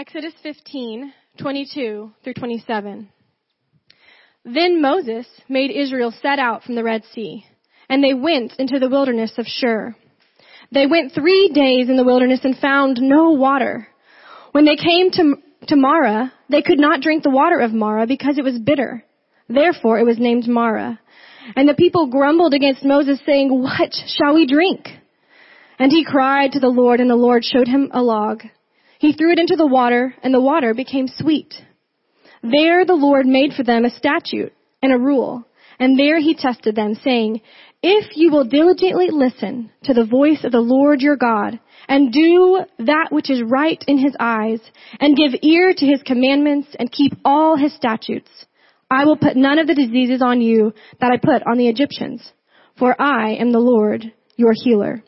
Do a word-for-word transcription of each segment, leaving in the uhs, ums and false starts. Exodus fifteen, twenty-two through twenty-seven. Then Moses made Israel set out from the Red Sea, and they went into the wilderness of Shur. They went three days in the wilderness and found no water. When they came to, to Marah, they could not drink the water of Marah because it was bitter. Therefore it was named Marah. And the people grumbled against Moses, saying, "What shall we drink?" And he cried to the Lord, and the Lord showed him a log. He threw it into the water, and the water became sweet. There the Lord made for them a statute and a rule, and there he tested them, saying, "If you will diligently listen to the voice of the Lord your God, and do that which is right in his eyes, and give ear to his commandments, and keep all his statutes, I will put none of the diseases on you that I put on the Egyptians, for I am the Lord your healer."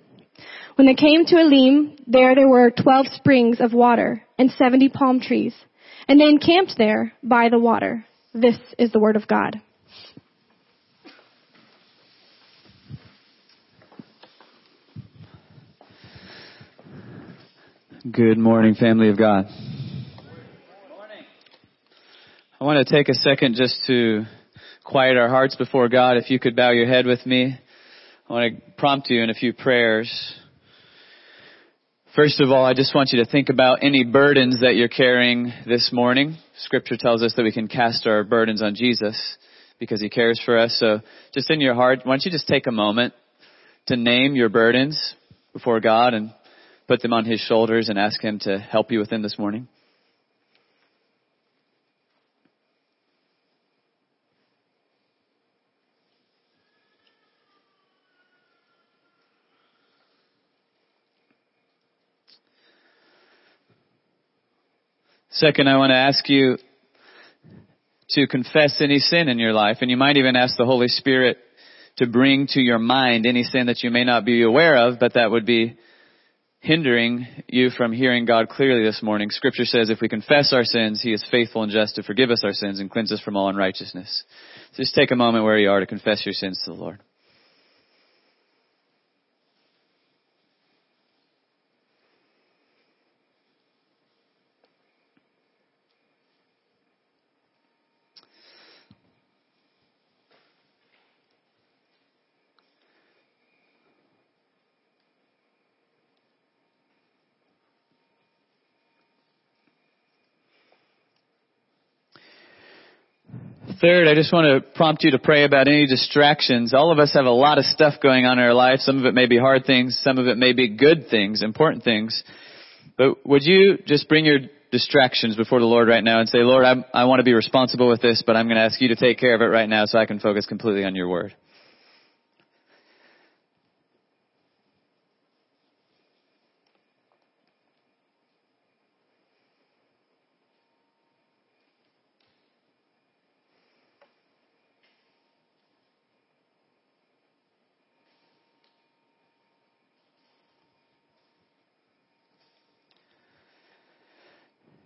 When they came to Elim, there there were twelve springs of water and seventy palm trees, and they encamped there by the water. This is the word of God. Good morning, family of God. I want to take a second just to quiet our hearts before God. If you could bow your head with me, I want to prompt you in a few prayers. First of all, I just want you to think about any burdens that you're carrying this morning. Scripture tells us that we can cast our burdens on Jesus because he cares for us. So just in your heart, why don't you just take a moment to name your burdens before God and put them on his shoulders and ask him to help you with them this morning. Second, I want to ask you to confess any sin in your life. And you might even ask the Holy Spirit to bring to your mind any sin that you may not be aware of, but that would be hindering you from hearing God clearly this morning. Scripture says if we confess our sins, he is faithful and just to forgive us our sins and cleanse us from all unrighteousness. So just take a moment where you are to confess your sins to the Lord. Third, I just want to prompt you to pray about any distractions. All of us have a lot of stuff going on in our life. Some of it may be hard things. Some of it may be good things, important things. But would you just bring your distractions before the Lord right now and say, "Lord, I'm, I want to be responsible with this, but I'm going to ask you to take care of it right now so I can focus completely on your word."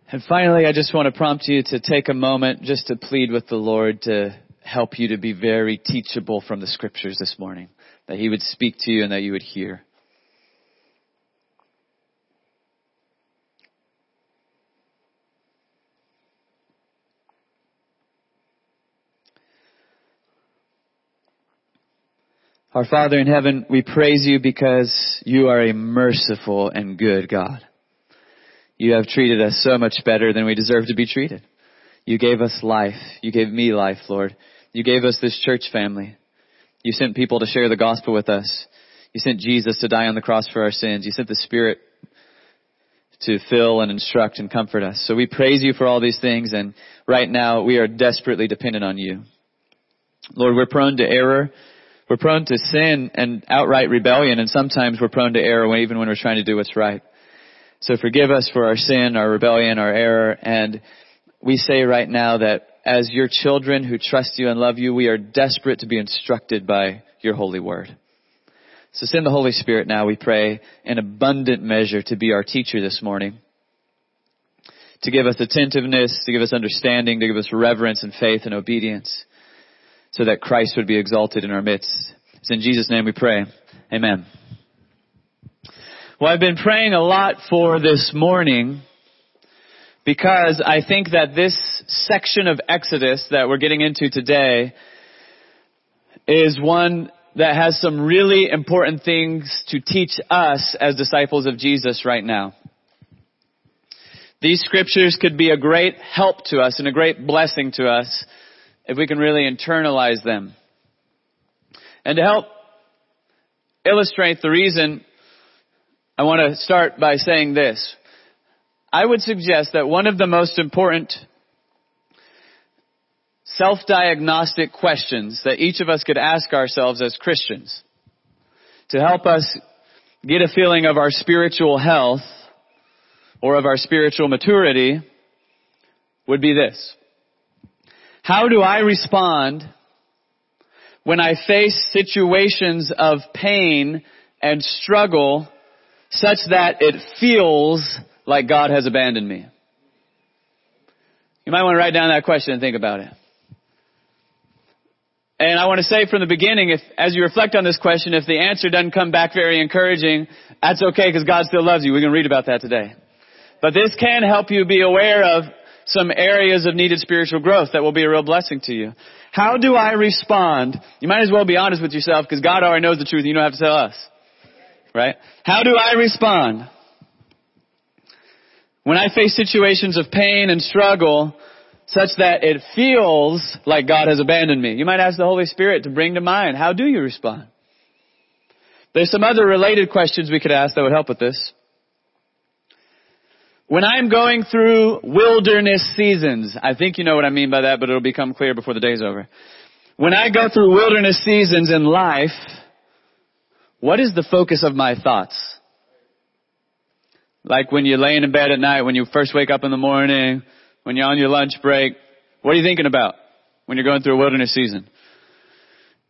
And finally, I just want to prompt you to take a moment just to plead with the Lord to help you to be very teachable from the scriptures this morning, that he would speak to you and that you would hear. Our Father in heaven, we praise you because you are a merciful and good God. You have treated us so much better than we deserve to be treated. You gave us life. You gave me life, Lord. You gave us this church family. You sent people to share the gospel with us. You sent Jesus to die on the cross for our sins. You sent the Spirit to fill and instruct and comfort us. So we praise you for all these things. And right now we are desperately dependent on you. Lord, we're prone to error. We're prone to sin and outright rebellion. And sometimes we're prone to error even when we're trying to do what's right. So forgive us for our sin, our rebellion, our error. And we say right now that as your children who trust you and love you, we are desperate to be instructed by your holy word. So send the Holy Spirit now, we pray, in abundant measure to be our teacher this morning, to give us attentiveness, to give us understanding, to give us reverence and faith and obedience so that Christ would be exalted in our midst. It's in Jesus' name we pray. Amen. Well, I've been praying a lot for this morning because I think that this section of Exodus that we're getting into today is one that has some really important things to teach us as disciples of Jesus right now. These scriptures could be a great help to us and a great blessing to us if we can really internalize them. And to help illustrate the reason, I want to start by saying this. I would suggest that one of the most important self-diagnostic questions that each of us could ask ourselves as Christians to help us get a feeling of our spiritual health or of our spiritual maturity would be this. How do I respond when I face situations of pain and struggle such that it feels like God has abandoned me? You might want to write down that question and think about it. And I want to say from the beginning, if as you reflect on this question, if the answer doesn't come back very encouraging, that's okay because God still loves you. We're going to read about that today. But this can help you be aware of some areas of needed spiritual growth that will be a real blessing to you. How do I respond? You might as well be honest with yourself because God already knows the truth and you don't have to tell us. Right? How do I respond when I face situations of pain and struggle such that it feels like God has abandoned me? You might ask the Holy Spirit to bring to mind, how do you respond? There's some other related questions we could ask that would help with this. When I'm going through wilderness seasons, I think you know what I mean by that, but it'll become clear before the day's over. When I go through wilderness seasons in life, what is the focus of my thoughts? Like when you're laying in bed at night, when you first wake up in the morning, when you're on your lunch break, what are you thinking about when you're going through a wilderness season?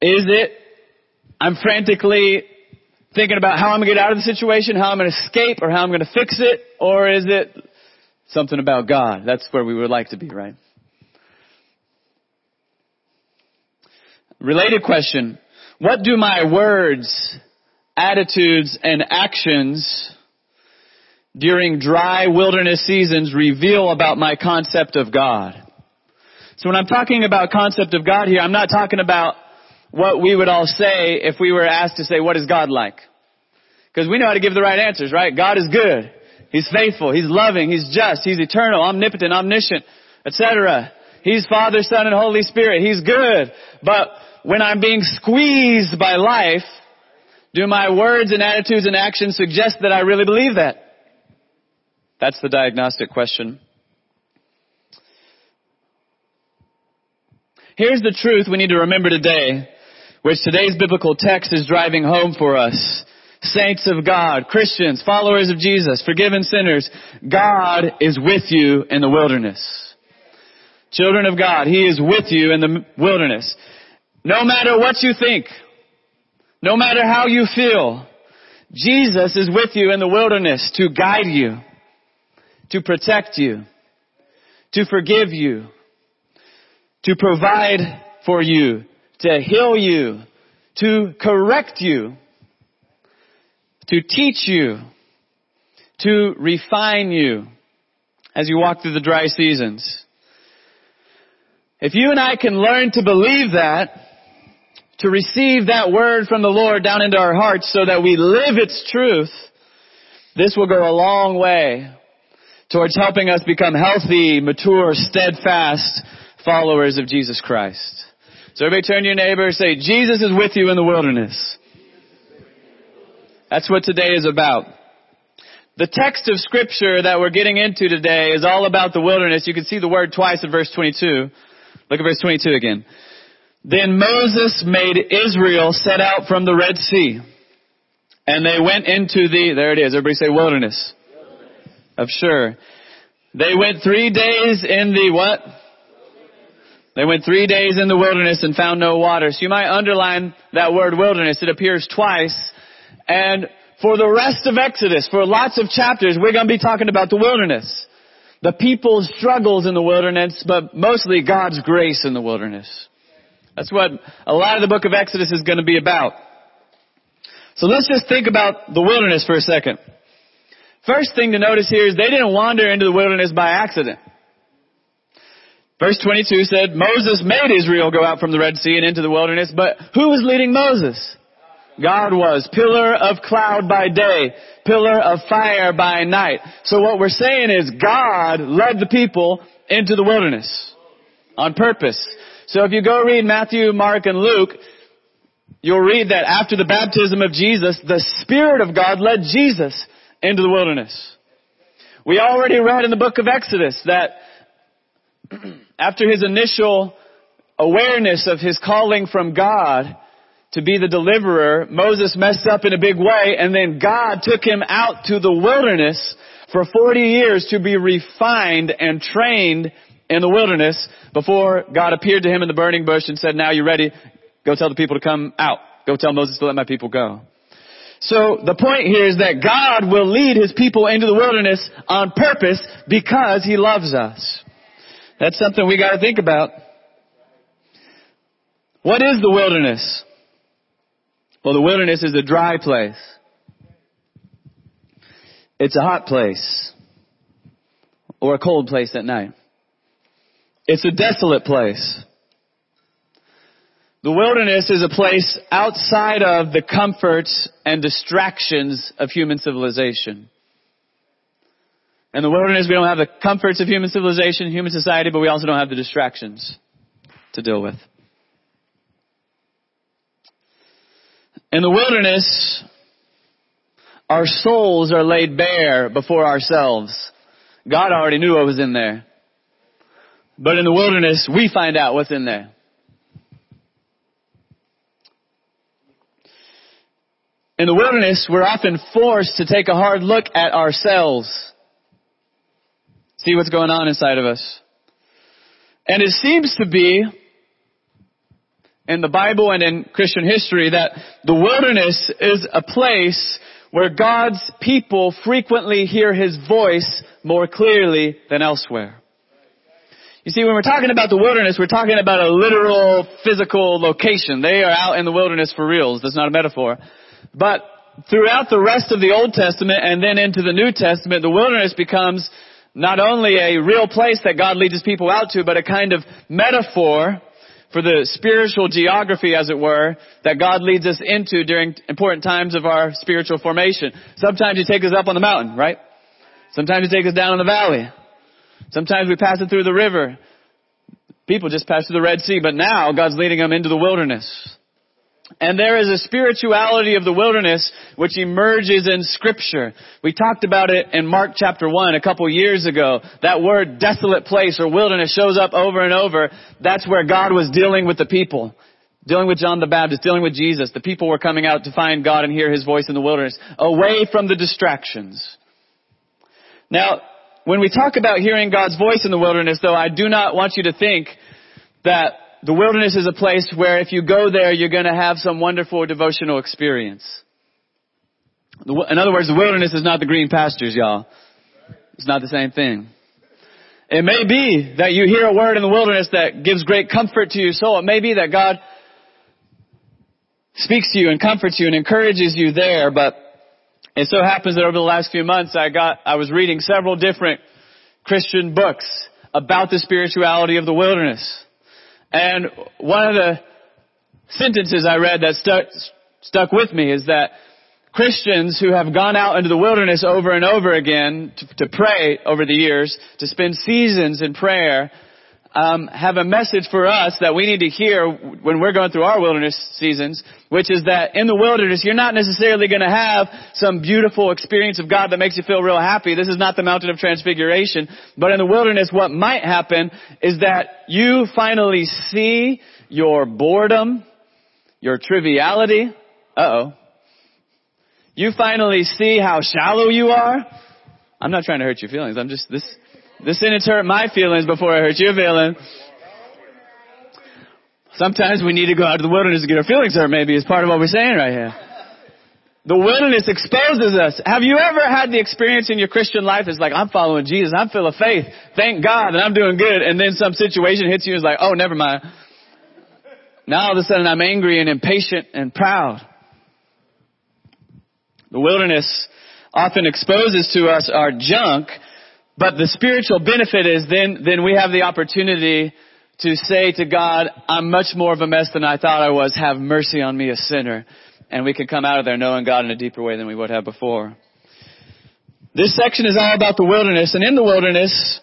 Is it, I'm frantically thinking about how I'm going to get out of the situation, how I'm going to escape, or how I'm going to fix it? Or is it something about God? That's where we would like to be, right? Related question. What do my words, attitudes, and actions during dry wilderness seasons reveal about my concept of God? So when I'm talking about concept of God here, I'm not talking about what we would all say if we were asked to say, what is God like? Because we know how to give the right answers, right? God is good. He's faithful. He's loving. He's just. He's eternal, omnipotent, omniscient, et cetera. He's Father, Son, and Holy Spirit. He's good. But when I'm being squeezed by life, do my words and attitudes and actions suggest that I really believe that? That's the diagnostic question. Here's the truth we need to remember today, which today's biblical text is driving home for us. Saints of God, Christians, followers of Jesus, forgiven sinners, God is with you in the wilderness. Children of God, He is with you in the wilderness. No matter what you think, no matter how you feel, Jesus is with you in the wilderness to guide you, to protect you, to forgive you, to provide for you, to heal you, to correct you, to teach you, to refine you as you walk through the dry seasons. If you and I can learn to believe that, to receive that word from the Lord down into our hearts so that we live its truth, this will go a long way towards helping us become healthy, mature, steadfast followers of Jesus Christ. So everybody turn to your neighbor and say, Jesus is with you in the wilderness. That's what today is about. The text of scripture that we're getting into today is all about the wilderness. You can see the word twice in verse twenty-two. Look at verse twenty-two again. Then Moses made Israel set out from the Red Sea, and they went into the, there it is, everybody say wilderness of Shur. They went three days in the what? They went three days in the wilderness and found no water. So you might underline that word wilderness. It appears twice. And for the rest of Exodus, for lots of chapters, we're going to be talking about the wilderness. The people's struggles in the wilderness, but mostly God's grace in the wilderness. That's what a lot of the book of Exodus is going to be about. So let's just think about the wilderness for a second. First thing to notice here is they didn't wander into the wilderness by accident. Verse twenty-two said, Moses made Israel go out from the Red Sea and into the wilderness, but who was leading Moses? God was. Pillar of cloud by day, pillar of fire by night. So what we're saying is God led the people into the wilderness on purpose. So if you go read Matthew, Mark, and Luke, you'll read that after the baptism of Jesus, the Spirit of God led Jesus into the wilderness. We already read in the book of Exodus that after his initial awareness of his calling from God to be the deliverer, Moses messed up in a big way, and then God took him out to the wilderness for forty years to be refined and trained in the wilderness before God appeared to him in the burning bush and said, now you're ready. Go tell the people to come out. Go tell Moses to let my people go. So the point here is that God will lead his people into the wilderness on purpose because he loves us. That's something we got to think about. What is the wilderness? Well, the wilderness is a dry place. It's a hot place or a cold place at night. It's a desolate place. The wilderness is a place outside of the comforts and distractions of human civilization. In the wilderness, we don't have the comforts of human civilization, human society, but we also don't have the distractions to deal with. In the wilderness, our souls are laid bare before ourselves. God already knew what was in there. But in the wilderness, we find out what's in there. In the wilderness, we're often forced to take a hard look at ourselves. See what's going on inside of us. And it seems to be in the Bible and in Christian history that the wilderness is a place where God's people frequently hear his voice more clearly than elsewhere. You see, when we're talking about the wilderness, we're talking about a literal physical location. They are out in the wilderness for reals. That's not a metaphor. But throughout the rest of the Old Testament and then into the New Testament, the wilderness becomes not only a real place that God leads his people out to, but a kind of metaphor for the spiritual geography, as it were, that God leads us into during important times of our spiritual formation. Sometimes he takes us up on the mountain, right? Sometimes he takes us down in the valley. Sometimes we pass it through the river. People just pass through the Red Sea, but now God's leading them into the wilderness. And there is a spirituality of the wilderness which emerges in Scripture. We talked about it in Mark chapter one a couple years ago. That word desolate place or wilderness shows up over and over. That's where God was dealing with the people, dealing with John the Baptist, dealing with Jesus. The people were coming out to find God and hear his voice in the wilderness, away from the distractions. Now, when we talk about hearing God's voice in the wilderness, though, I do not want you to think that the wilderness is a place where if you go there, you're going to have some wonderful devotional experience. In other words, the wilderness is not the green pastures, y'all. It's not the same thing. It may be that you hear a word in the wilderness that gives great comfort to your soul. It may be that God speaks to you and comforts you and encourages you there. But it so happens that over the last few months, I got I was reading several different Christian books about the spirituality of the wilderness. And one of the sentences I read that stuck, stuck with me is that Christians who have gone out into the wilderness over and over again to, to pray over the years, to spend seasons in prayer, um, have a message for us that we need to hear when we're going through our wilderness seasons, which is that in the wilderness, you're not necessarily going to have some beautiful experience of God that makes you feel real happy. This is not the mountain of transfiguration. But in the wilderness, what might happen is that you finally see your boredom, your triviality. Uh-oh. You finally see how shallow you are. I'm not trying to hurt your feelings. I'm just, this, this sentence hurt my feelings before I hurt your feelings. Sometimes we need to go out to the wilderness to get our feelings hurt, maybe, is part of what we're saying right here. The wilderness exposes us. Have you ever had the experience in your Christian life? It's like, I'm following Jesus. I'm full of faith. Thank God. And I'm doing good. And then some situation hits you. It's like, oh, never mind. Now all of a sudden I'm angry and impatient and proud. The wilderness often exposes to us our junk, but the spiritual benefit is then, then we have the opportunity to say to God, I'm much more of a mess than I thought I was. Have mercy on me, a sinner. And we can come out of there knowing God in a deeper way than we would have before. This section is all about the wilderness. And in the wilderness,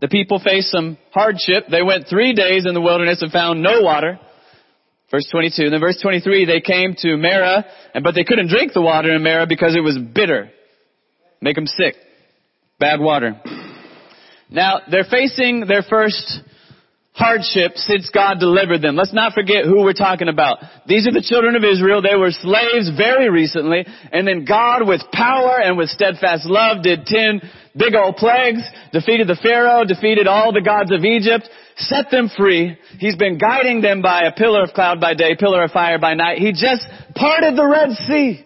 the people faced some hardship. They went three days in the wilderness and found no water. Verse twenty-two. And then verse twenty-three, they came to Marah, but they couldn't drink the water in Marah because it was bitter. Make them sick. Bad water. Now, they're facing their first hardship since God delivered them. Let's not forget who we're talking about. These are the children of Israel. They were slaves very recently. And then God, with power and with steadfast love, did ten big old plagues, defeated the Pharaoh, defeated all the gods of Egypt, set them free. He's been guiding them by a pillar of cloud by day, pillar of fire by night. He just parted the Red Sea.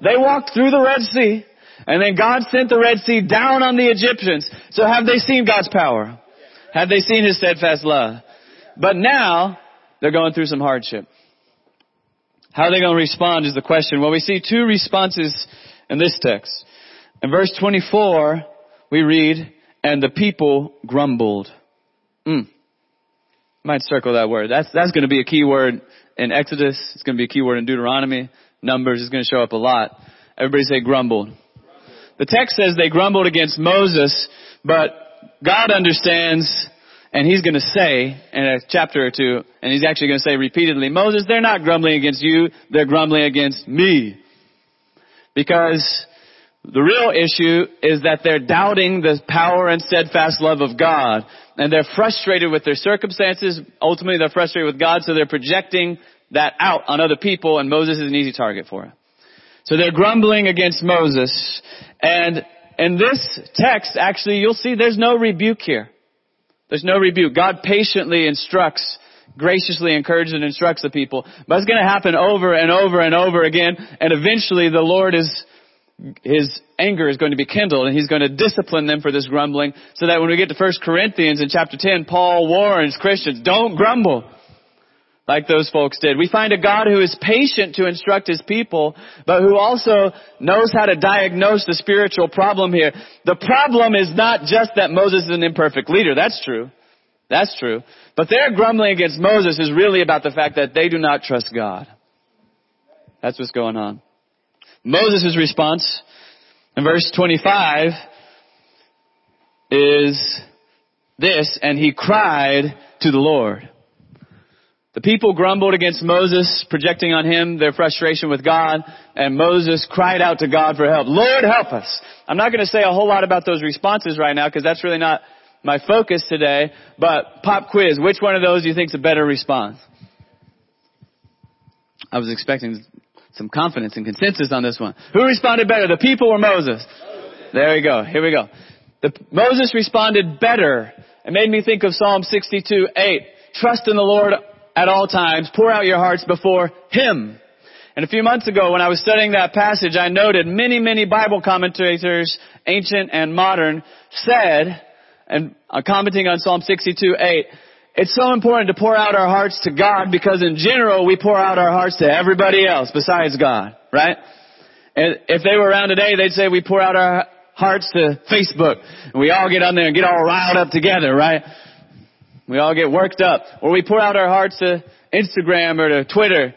They walked through the Red Sea. And then God sent the Red Sea down on the Egyptians. So have they seen God's power? Have they seen his steadfast love? But now they're going through some hardship. How are they going to respond is the question. Well, we see two responses in this text. In verse twenty-four, we read, and the people grumbled. Mm. Might circle that word. That's, that's going to be a key word in Exodus. It's going to be a key word in Deuteronomy. Numbers is going to show up a lot. Everybody say grumbled. The text says they grumbled against Moses, but God understands, and he's going to say in a chapter or two, and he's actually going to say repeatedly, Moses, they're not grumbling against you. They're grumbling against me. Because the real issue is that they're doubting the power and steadfast love of God. And they're frustrated with their circumstances. Ultimately, they're frustrated with God, so they're projecting that out on other people, and Moses is an easy target for it. So they're grumbling against Moses. And in this text, actually, you'll see there's no rebuke here. There's no rebuke. God patiently instructs, graciously encourages and instructs the people. But it's going to happen over and over and over again. And eventually the Lord is, his anger is going to be kindled, and he's going to discipline them for this grumbling. So that when we get to First Corinthians in chapter ten, Paul warns Christians, don't grumble like those folks did. We find a God who is patient to instruct his people, but who also knows how to diagnose the spiritual problem here. The problem is not just that Moses is an imperfect leader. That's true. That's true. But their grumbling against Moses is really about the fact that they do not trust God. That's what's going on. Moses' response in verse twenty-five is this, and he cried to the Lord. The people grumbled against Moses, projecting on him their frustration with God, and Moses cried out to God for help. Lord, help us. I'm not going to say a whole lot about those responses right now because that's really not my focus today, but pop quiz, which one of those do you think is a better response? I was expecting some confidence and consensus on this one. Who responded better, the people or Moses? There we go. Here we go. The, Moses responded better. It made me think of Psalm sixty-two, eight. Trust in the Lord at all times, pour out your hearts before him. And a few months ago when I was studying that passage, I noted many, many Bible commentators, ancient and modern, said, and commenting on Psalm sixty-two, eight, it's so important to pour out our hearts to God because in general we pour out our hearts to everybody else besides God, right? And if they were around today, they'd say we pour out our hearts to Facebook. And we all get on there and get all riled up together, right? We all get worked up. Or we pour out our hearts to Instagram or to Twitter,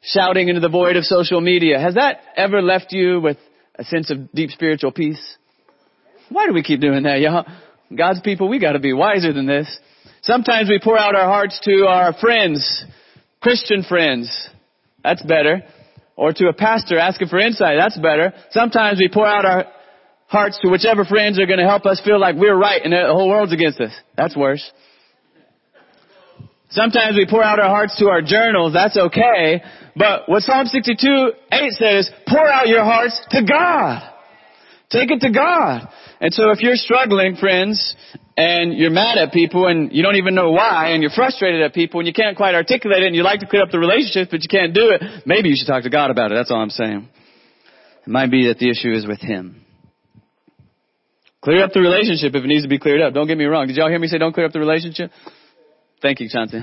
shouting into the void of social media. Has that ever left you with a sense of deep spiritual peace? Why do we keep doing that, y'all? God's people, we got to be wiser than this. Sometimes we pour out our hearts to our friends, Christian friends. That's better. Or to a pastor asking for insight. That's better. Sometimes we pour out our hearts to whichever friends are going to help us feel like we're right and the whole world's against us. That's worse. Sometimes we pour out our hearts to our journals. That's okay. But what Psalm sixty-two, eight says, pour out your hearts to God. Take it to God. And so if you're struggling, friends, and you're mad at people and you don't even know why, and you're frustrated at people and you can't quite articulate it and you like to clear up the relationship, but you can't do it, maybe you should talk to God about it. That's all I'm saying. It might be that the issue is with him. Clear up the relationship if it needs to be cleared up. Don't get me wrong. Did y'all hear me say don't clear up the relationship? Thank you, Chantel.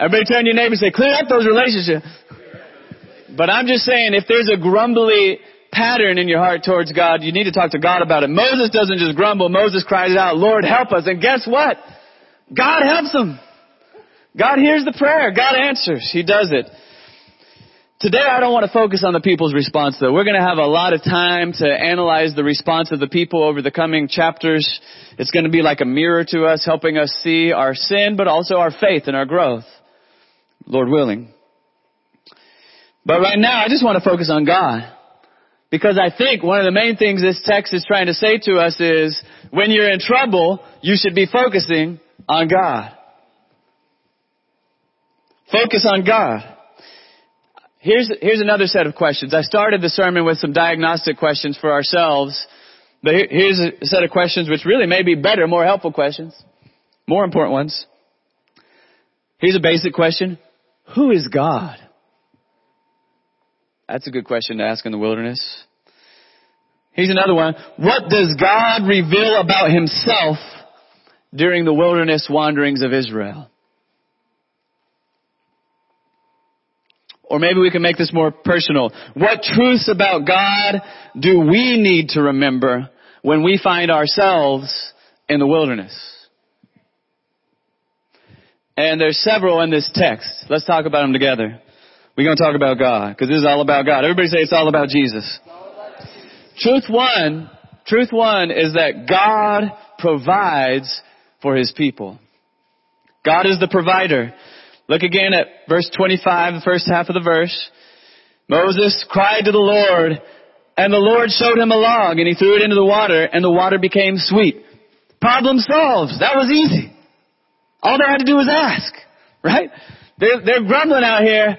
Everybody turn to your neighbor and say, clear up those relationships. But I'm just saying, if there's a grumbly pattern in your heart towards God, you need to talk to God about it. Moses doesn't just grumble. Moses cries out, Lord, help us. And guess what? God helps him. God hears the prayer. God answers. He does it. Today, I don't want to focus on the people's response, though. We're going to have a lot of time to analyze the response of the people over the coming chapters. It's going to be like a mirror to us, helping us see our sin, but also our faith and our growth, Lord willing. But right now, I just want to focus on God, because I think one of the main things this text is trying to say to us is when you're in trouble, you should be focusing on God. Focus on God. Here's, here's another set of questions. I started the sermon with some diagnostic questions for ourselves, but here, here's a set of questions which really may be better, more helpful questions, more important ones. Here's a basic question. Who is God? That's a good question to ask in the wilderness. Here's another one. What does God reveal about himself during the wilderness wanderings of Israel? Or maybe we can make this more personal. What truths about God do we need to remember when we find ourselves in the wilderness? And there's several in this text. Let's talk about them together. We're going to talk about God, because this is all about God. Everybody say it's all about Jesus. All about Jesus. Truth one, truth one is that God provides for his people. God is the provider. Look again at verse twenty-five, the first half of the verse. Moses cried to the Lord, and the Lord showed him a log, and he threw it into the water, and the water became sweet. Problem solved. That was easy. All they had to do was ask, right? They're, they're grumbling out here.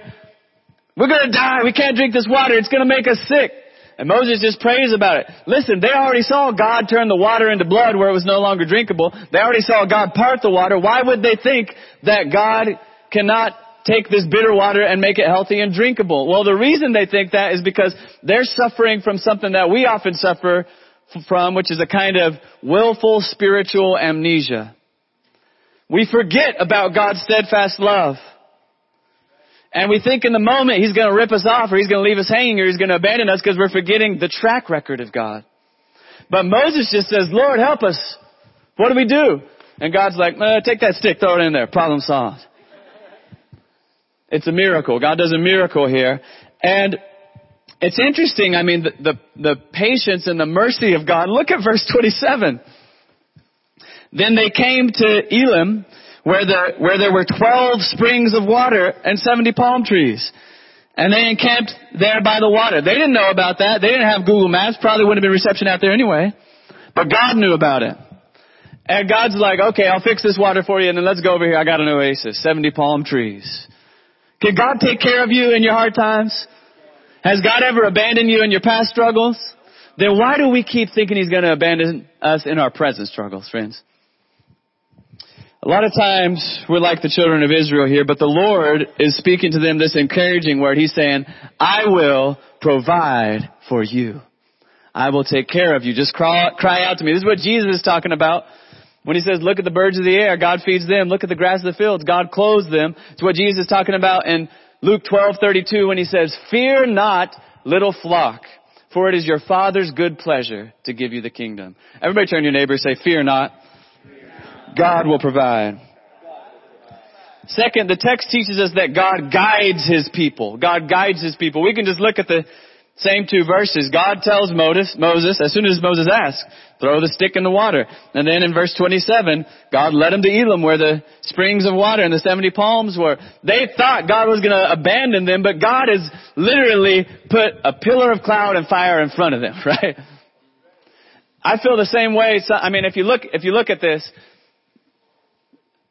We're going to die. We can't drink this water. It's going to make us sick. And Moses just prays about it. Listen, they already saw God turn the water into blood where it was no longer drinkable. They already saw God part the water. Why would they think that God cannot take this bitter water and make it healthy and drinkable? Well, the reason they think that is because they're suffering from something that we often suffer from, which is a kind of willful spiritual amnesia. We forget about God's steadfast love. And we think in the moment he's going to rip us off, or he's going to leave us hanging, or he's going to abandon us, because we're forgetting the track record of God. But Moses just says, Lord, help us. What do we do? And God's like, eh, take that stick, throw it in there. Problem solved. It's a miracle. God does a miracle here. And it's interesting. I mean, the, the, the patience and the mercy of God. Look at verse twenty-seven. Then they came to Elim, where the, where there were twelve springs of water and seventy palm trees. And they encamped there by the water. They didn't know about that. They didn't have Google Maps. Probably wouldn't have been reception out there anyway. But God knew about it. And God's like, okay, I'll fix this water for you, and then let's go over here. I got an oasis. seventy palm trees. Can God take care of you in your hard times? Has God ever abandoned you in your past struggles? Then why do we keep thinking he's going to abandon us in our present struggles, friends? A lot of times we're like the children of Israel here, but the Lord is speaking to them this encouraging word. He's saying, I will provide for you. I will take care of you. Just cry, cry out to me. This is what Jesus is talking about. When he says, look at the birds of the air, God feeds them. Look at the grass of the fields, God clothes them. It's what Jesus is talking about in Luke twelve thirty-two when he says, fear not, little flock, for it is your Father's good pleasure to give you the kingdom. Everybody turn to your neighbor and say, fear not. Fear not. God will provide. God will provide. Second, the text teaches us that God guides his people. God guides his people. We can just look at the same two verses. God tells Moses, Moses, as soon as Moses asks, throw the stick in the water. And then in verse twenty-seven, God led him to Elim where the springs of water and the seventy palms were. They thought God was going to abandon them, but God has literally put a pillar of cloud and fire in front of them, right? I feel the same way. So, I mean, if you look, if you look at this,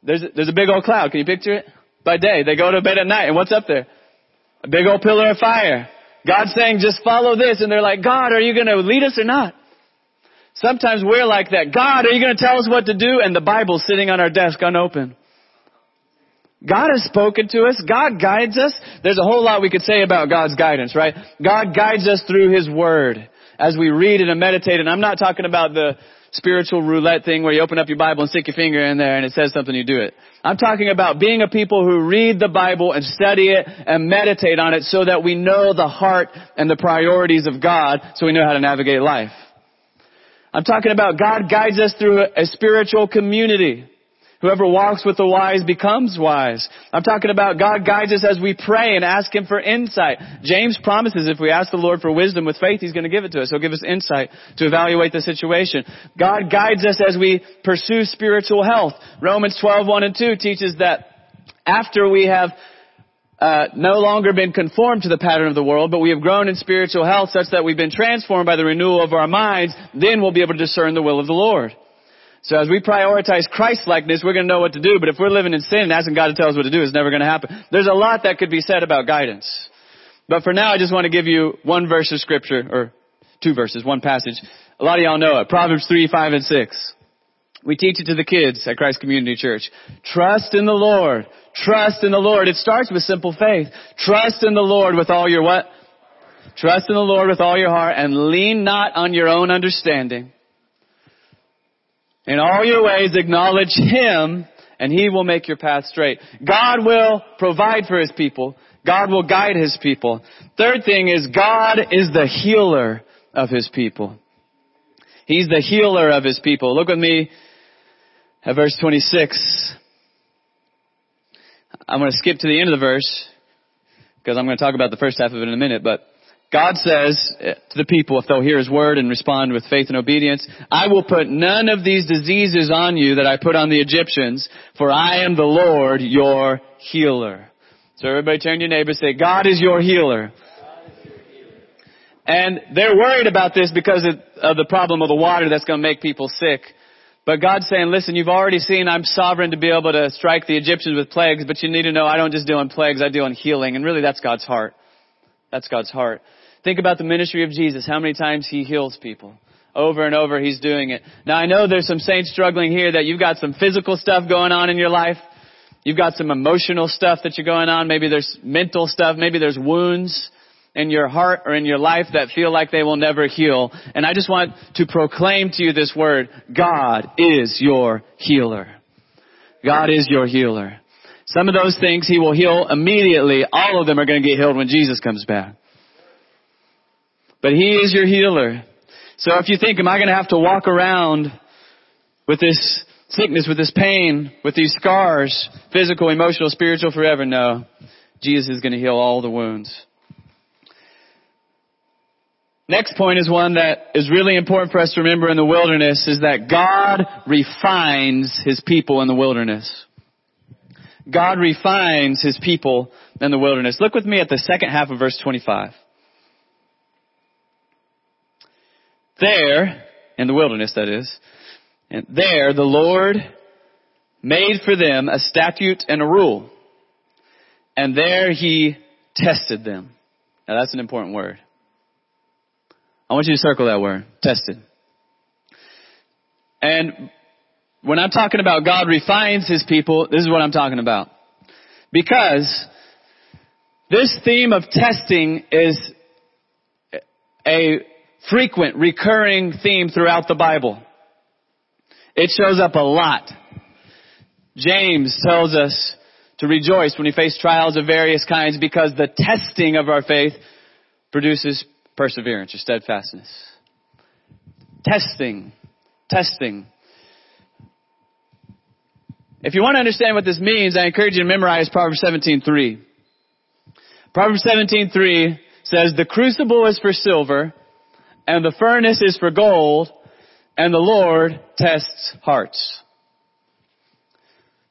there's, there's a big old cloud. Can you picture it? By day, they go to bed at night. And what's up there? A big old pillar of fire. God's saying, just follow this. And they're like, God, are you going to lead us or not? Sometimes we're like that. God, are you going to tell us what to do? And the Bible's sitting on our desk unopened. God has spoken to us. God guides us. There's a whole lot we could say about God's guidance, right? God guides us through his word. as we read it and meditate, and I'm not talking about the spiritual roulette thing where you open up your Bible and stick your finger in there and it says something, you do it. I'm talking about being a people who read the Bible and study it and meditate on it so that we know the heart and the priorities of God, so we know how to navigate life. I'm talking about God guides us through a spiritual community. Whoever walks with the wise becomes wise. I'm talking about God guides us as we pray and ask him for insight. James promises if we ask the Lord for wisdom with faith, he's going to give it to us. He'll give us insight to evaluate the situation. God guides us as we pursue spiritual health. Romans twelve, one and two teaches that after we have Uh, no longer been conformed to the pattern of the world, but we have grown in spiritual health such that we've been transformed by the renewal of our minds, then we'll be able to discern the will of the Lord. So as we prioritize Christ-likeness, we're going to know what to do, but if we're living in sin and asking God to tell us what to do, it's never going to happen. There's a lot that could be said about guidance. But for now, I just want to give you one verse of scripture, or two verses, one passage. A lot of y'all know it. Proverbs three, five, and six. We teach it to the kids at Christ Community Church. Trust in the Lord. Trust in the Lord. It starts with simple faith. Trust in the Lord with all your what? Trust in the Lord with all your heart and lean not on your own understanding. In all your ways acknowledge him and he will make your path straight. God will provide for his people. God will guide his people. Third thing is God is the healer of his people. He's the healer of his people. Look with me at verse twenty-six. I'm going to skip to the end of the verse because I'm going to talk about the first half of it in a minute. But God says to the people, if they'll hear his word and respond with faith and obedience, I will put none of these diseases on you that I put on the Egyptians, for I am the Lord, your healer. So everybody turn to your neighbor and say, God is your healer. And they're worried about this because of the problem of the water that's going to make people sick. But God's saying, listen, you've already seen I'm sovereign to be able to strike the Egyptians with plagues, but you need to know I don't just deal in plagues, I deal in healing. And really, that's God's heart. That's God's heart. Think about the ministry of Jesus, how many times he heals people. Over and over, he's doing it. Now, I know there's some saints struggling here that you've got some physical stuff going on in your life. You've got some emotional stuff that you're going on. Maybe there's mental stuff. Maybe there's wounds in your heart or in your life that feel like they will never heal. And I just want to proclaim to you this word. God is your healer. God is your healer. Some of those things he will heal immediately. All of them are going to get healed when Jesus comes back. But he is your healer. So if you think, am I going to have to walk around with this sickness, with this pain, with these scars, physical, emotional, spiritual, forever? No. Jesus is going to heal all the wounds. Next point is one that is really important for us to remember in the wilderness is that God refines his people in the wilderness. God refines his people in the wilderness. Look with me at the second half of verse twenty-five. There, in the wilderness that is, and there the Lord made for them a statute and a rule, and there he tested them. Now that's an important word. I want you to circle that word, tested. And when I'm talking about God refines his people, this is what I'm talking about. Because this theme of testing is a frequent, recurring theme throughout the Bible. It shows up a lot. James tells us to rejoice when we face trials of various kinds because the testing of our faith produces perseverance or steadfastness. Testing. Testing. If you want to understand what this means, I encourage you to memorize Proverbs seventeen three. Proverbs seventeen three says, the crucible is for silver, and the furnace is for gold, and the Lord tests hearts.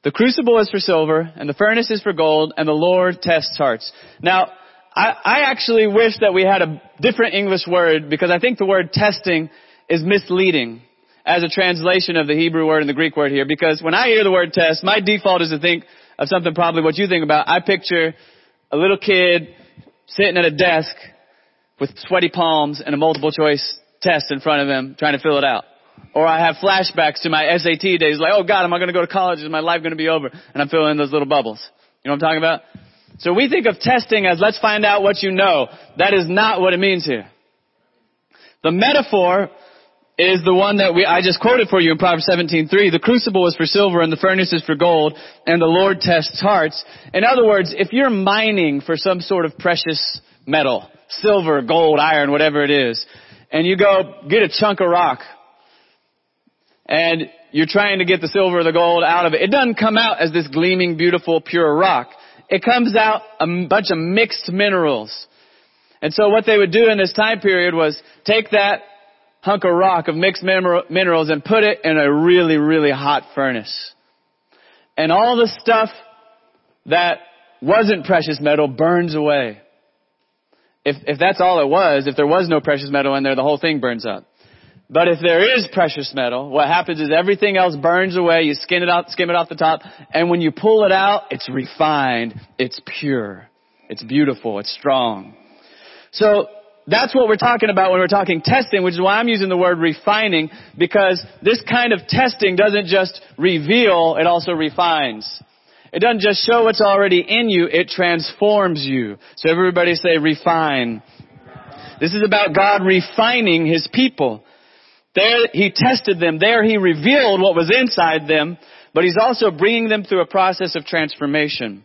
The crucible is for silver, and the furnace is for gold, and the Lord tests hearts. Now, I, I actually wish that we had a different English word because I think the word testing is misleading as a translation of the Hebrew word and the Greek word here. Because when I hear the word test, my default is to think of something probably what you think about. I picture a little kid sitting at a desk with sweaty palms and a multiple choice test in front of him trying to fill it out. Or I have flashbacks to my S A T days like, oh God, am I going to go to college? Is my life going to be over? And I'm filling in those little bubbles. You know what I'm talking about? So we think of testing as let's find out what you know. That is not what it means here. The metaphor is the one that we, I just quoted for you in Proverbs seventeen three. The crucible is for silver and the furnace is for gold, and the Lord tests hearts. In other words, if you're mining for some sort of precious metal, silver, gold, iron, whatever it is, and you go get a chunk of rock and you're trying to get the silver or the gold out of it, it doesn't come out as this gleaming, beautiful, pure rock. It comes out a bunch of mixed minerals. And so what they would do in this time period was take that hunk of rock of mixed minerals and put it in a really, really hot furnace. And all the stuff that wasn't precious metal burns away. If if that's all it was, if there was no precious metal in there, the whole thing burns up. But if there is precious metal, what happens is everything else burns away. You skin it out, skim it off the top. And when you pull it out, it's refined. It's pure. It's beautiful. It's strong. So that's what we're talking about when we're talking testing, which is why I'm using the word refining, because this kind of testing doesn't just reveal, it also refines. It doesn't just show what's already in you, it transforms you. So everybody say refine. This is about God refining his people. There he tested them. There he revealed what was inside them. But he's also bringing them through a process of transformation.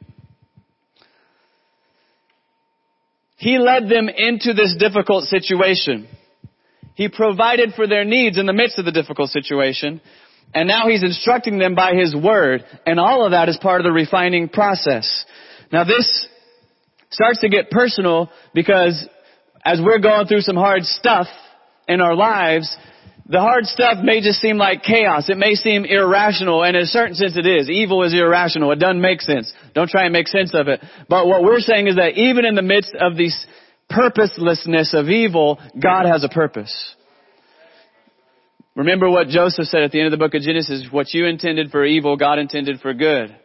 He led them into this difficult situation. He provided for their needs in the midst of the difficult situation. And now he's instructing them by his word. And all of that is part of the refining process. Now this starts to get personal, because as we're going through some hard stuff in our lives, the hard stuff may just seem like chaos. It may seem irrational, and in a certain sense it is. Evil is irrational. It doesn't make sense. Don't try and make sense of it. But what we're saying is that even in the midst of this purposelessness of evil, God has a purpose. Remember what Joseph said at the end of the book of Genesis, what you intended for evil, God intended for good.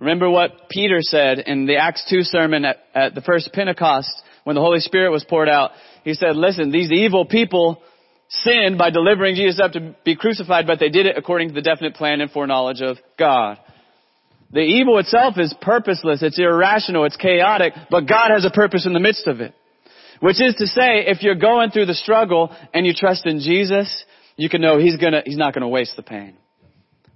Remember what Peter said in the Acts two sermon at, at the first Pentecost when the Holy Spirit was poured out. He said, listen, these evil people sinned by delivering Jesus up to be crucified, but they did it according to the definite plan and foreknowledge of God. The evil itself is purposeless. It's irrational. It's chaotic, but God has a purpose in the midst of it, which is to say, if you're going through the struggle and you trust in Jesus, you can know he's gonna, he's not gonna waste the pain.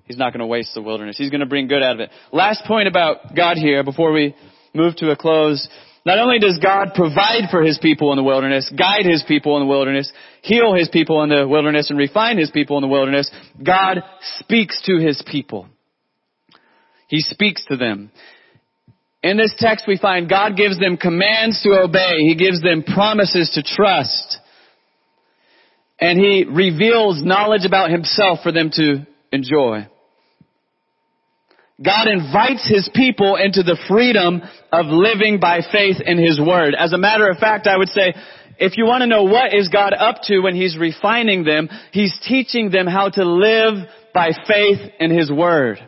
He's not gonna waste the wilderness. He's gonna bring good out of it. Last point about God here before we move to a close. Not only does God provide for his people in the wilderness, guide his people in the wilderness, heal his people in the wilderness, and refine his people in the wilderness, God speaks to his people. He speaks to them. In this text we find God gives them commands to obey. He gives them promises to trust. And he reveals knowledge about himself for them to enjoy. God invites his people into the freedom of living by faith in his word. As a matter of fact, I would say, if you want to know what is God up to when he's refining them, he's teaching them how to live by faith in his word.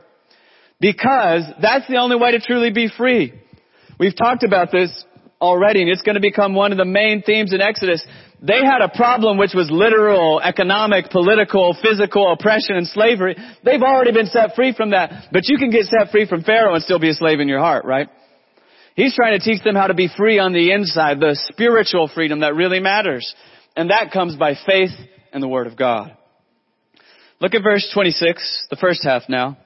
Because that's the only way to truly be free. We've talked about this already, and it's going to become one of the main themes in Exodus. They had a problem which was literal, economic, political, physical oppression and slavery. They've already been set free from that. But you can get set free from Pharaoh and still be a slave in your heart, right? He's trying to teach them how to be free on the inside, the spiritual freedom that really matters. And that comes by faith and the word of God. Look at verse twenty-six, the first half now.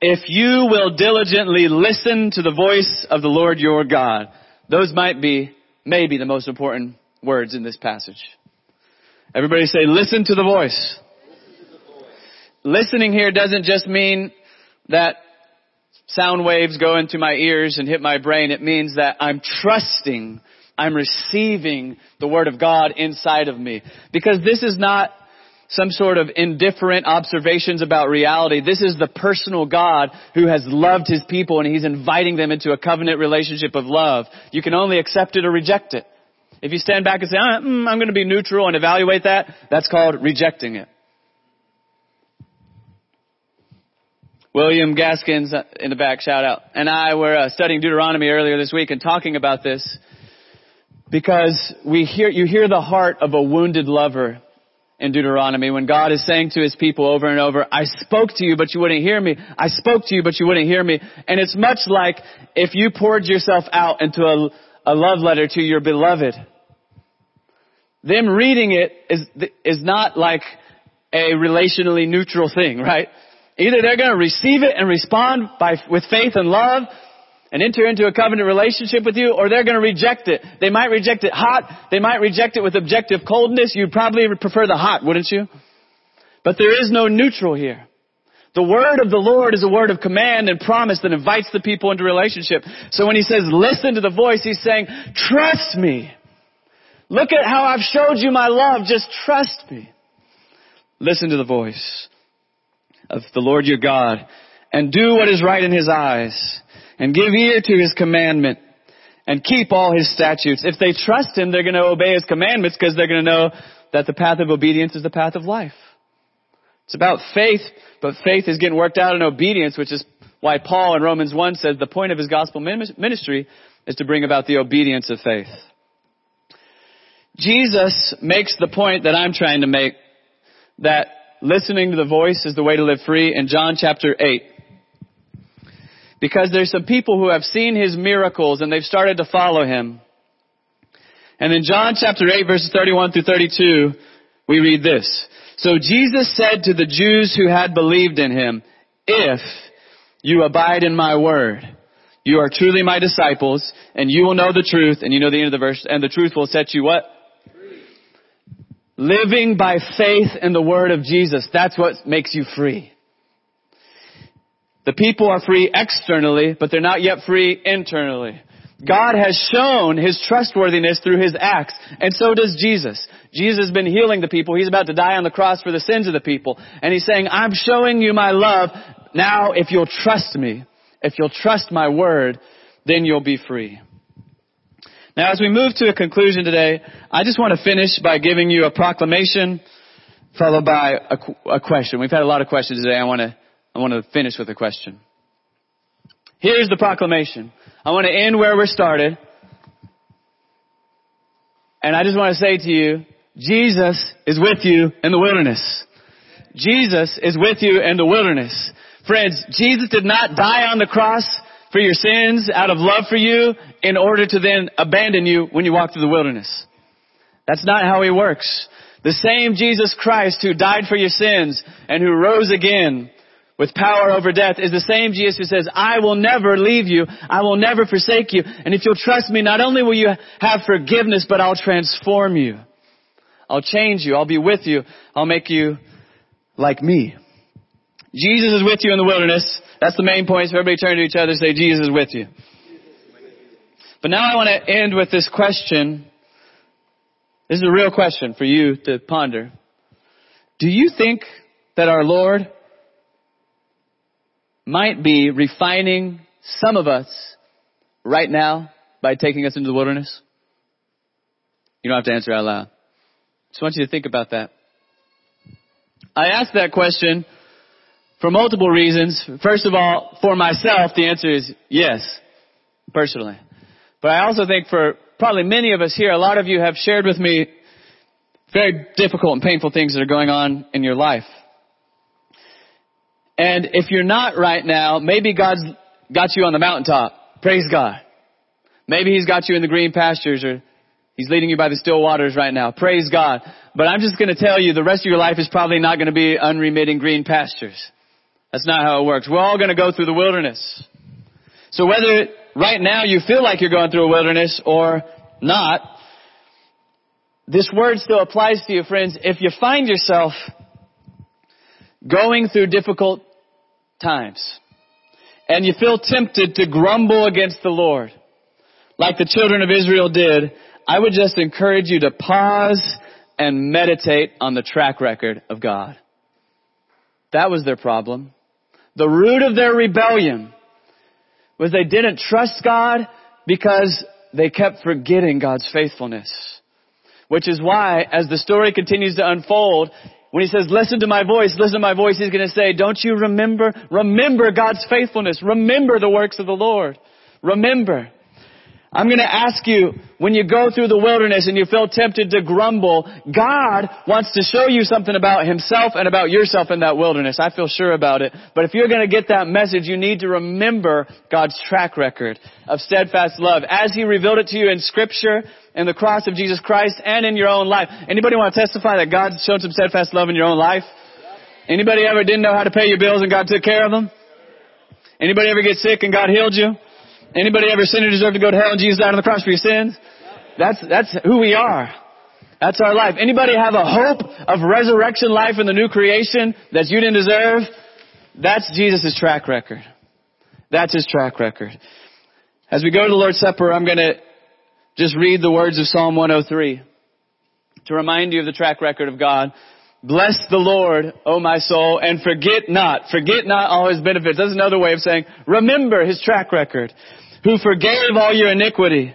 If you will diligently listen to the voice of the Lord your God. Those might be maybe the most important words in this passage. Everybody say, listen to the voice. Listen to the voice. Listening here doesn't just mean that sound waves go into my ears and hit my brain. It means that I'm trusting, I'm receiving the word of God inside of me. Because this is not some sort of indifferent observations about reality. This is the personal God who has loved his people, and he's inviting them into a covenant relationship of love. You can only accept it or reject it. If you stand back and say, I'm going to be neutral and evaluate that, that's called rejecting it. William Gaskins in the back, shout out, and I were uh, studying Deuteronomy earlier this week and talking about this, because we hear you hear the heart of a wounded lover in Deuteronomy, when God is saying to his people over and over, I spoke to you, but you wouldn't hear me. I spoke to you, but you wouldn't hear me. And it's much like if you poured yourself out into a, a love letter to your beloved. them reading it is is not like a relationally neutral thing, right? Either they're going to receive it and respond by with faith and love and enter into a covenant relationship with you, or they're going to reject it. They might reject it hot. They might reject it with objective coldness. You'd probably prefer the hot, wouldn't you? But there is no neutral here. The word of the Lord is a word of command and promise that invites the people into relationship. So when he says, listen to the voice, he's saying, trust me. Look at how I've showed you my love. Just trust me. Listen to the voice of the Lord your God and do what is right in his eyes and give ear to his commandment and keep all his statutes. If they trust him, they're going to obey his commandments because they're going to know that the path of obedience is the path of life. It's about faith, but faith is getting worked out in obedience, which is why Paul in Romans one says the point of his gospel ministry is to bring about the obedience of faith. Jesus makes the point that I'm trying to make, that listening to the voice is the way to live free in John chapter eight. Because there's some people who have seen his miracles and they've started to follow him. And in John chapter eight, verses thirty-one through thirty-two, we read this. So Jesus said to the Jews who had believed in him, if you abide in my word, you are truly my disciples, and you will know the truth. And you know the end of the verse. And the truth will set you what? Free. Living by faith in the word of Jesus. That's what makes you free. The people are free externally, but they're not yet free internally. God has shown his trustworthiness through his acts, and so does Jesus. Jesus has been healing the people. He's about to die on the cross for the sins of the people. And he's saying, I'm showing you my love. Now, if you'll trust me, if you'll trust my word, then you'll be free. Now, as we move to a conclusion today, I just want to finish by giving you a proclamation followed by a, a question. We've had a lot of questions today. I want to, I want to finish with a question. Here's the proclamation. I want to end where we started. And I just want to say to you, Jesus is with you in the wilderness. Jesus is with you in the wilderness. Friends, Jesus did not die on the cross for your sins out of love for you in order to then abandon you when you walk through the wilderness. That's not how he works. The same Jesus Christ who died for your sins and who rose again with power over death is the same Jesus who says, I will never leave you. I will never forsake you. And if you'll trust me, not only will you have forgiveness, but I'll transform you. I'll change you. I'll be with you. I'll make you like me. Jesus is with you in the wilderness. That's the main point. So everybody turn to each other and say, Jesus is with you. But now I want to end with this question. This is a real question for you to ponder. Do you think that our Lord might be refining some of us right now by taking us into the wilderness? You don't have to answer out loud. Just want you to think about that. I asked that question for multiple reasons. First of all, for myself, the answer is yes, personally. But I also think for probably many of us here, a lot of you have shared with me very difficult and painful things that are going on in your life. And if you're not right now, maybe God's got you on the mountaintop. Praise God. Maybe he's got you in the green pastures, or he's leading you by the still waters right now. Praise God. But I'm just going to tell you, the rest of your life is probably not going to be unremitting green pastures. That's not how it works. We're all going to go through the wilderness. So whether right now you feel like you're going through a wilderness or not, this word still applies to you, friends. If you find yourself going through difficult times, and you feel tempted to grumble against the Lord, like the children of Israel did, I would just encourage you to pause and meditate on the track record of God. That was their problem. The root of their rebellion was they didn't trust God because they kept forgetting God's faithfulness. Which is why, as the story continues to unfold, when he says, listen to my voice, listen to my voice, he's going to say, don't you remember? Remember God's faithfulness. Remember the works of the Lord. Remember. I'm going to ask you, when you go through the wilderness and you feel tempted to grumble, God wants to show you something about himself and about yourself in that wilderness. I feel sure about it. But if you're going to get that message, you need to remember God's track record of steadfast love as he revealed it to you in Scripture, in the cross of Jesus Christ, and in your own life. Anybody want to testify that God's shown some steadfast love in your own life? Anybody ever didn't know how to pay your bills and God took care of them? Anybody ever get sick and God healed you? Anybody ever sinned and deserved to go to hell and Jesus died on the cross for your sins? That's, that's who we are. That's our life. Anybody have a hope of resurrection life in the new creation that you didn't deserve? That's Jesus' track record. That's his track record. As we go to the Lord's Supper, I'm going to just read the words of Psalm one oh three to remind you of the track record of God. Bless the Lord, O my soul, and forget not, forget not all his benefits. That's another way of saying, remember his track record. Who forgave all your iniquity,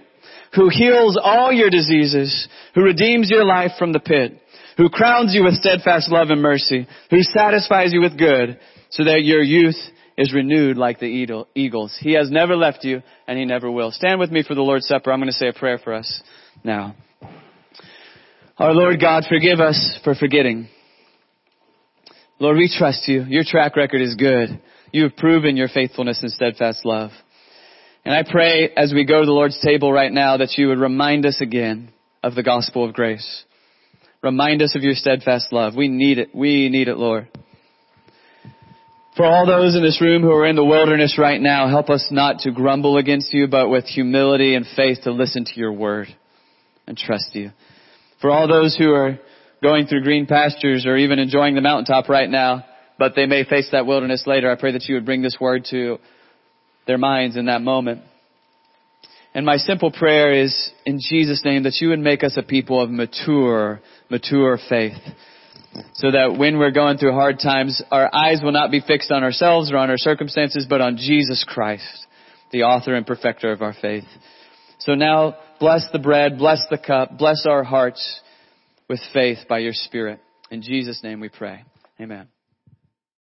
who heals all your diseases, who redeems your life from the pit, who crowns you with steadfast love and mercy, who satisfies you with good, so that your youth is renewed like the eagles. He has never left you, and he never will. Stand with me for the Lord's Supper. I'm going to say a prayer for us now. Our Lord God, forgive us for forgetting. Lord, we trust you. Your track record is good. You have proven your faithfulness and steadfast love. And I pray as we go to the Lord's table right now that you would remind us again of the gospel of grace. Remind us of your steadfast love. We need it. We need it, Lord. For all those in this room who are in the wilderness right now, help us not to grumble against you, but with humility and faith to listen to your word and trust you. For all those who are going through green pastures or even enjoying the mountaintop right now, but they may face that wilderness later. I pray that you would bring this word to their minds in that moment. And my simple prayer is, in Jesus' name, that you would make us a people of mature, mature faith, so that when we're going through hard times, our eyes will not be fixed on ourselves or on our circumstances, but on Jesus Christ, the author and perfecter of our faith. So now, bless the bread, bless the cup, bless our hearts, with faith by your Spirit. In Jesus' name we pray. Amen.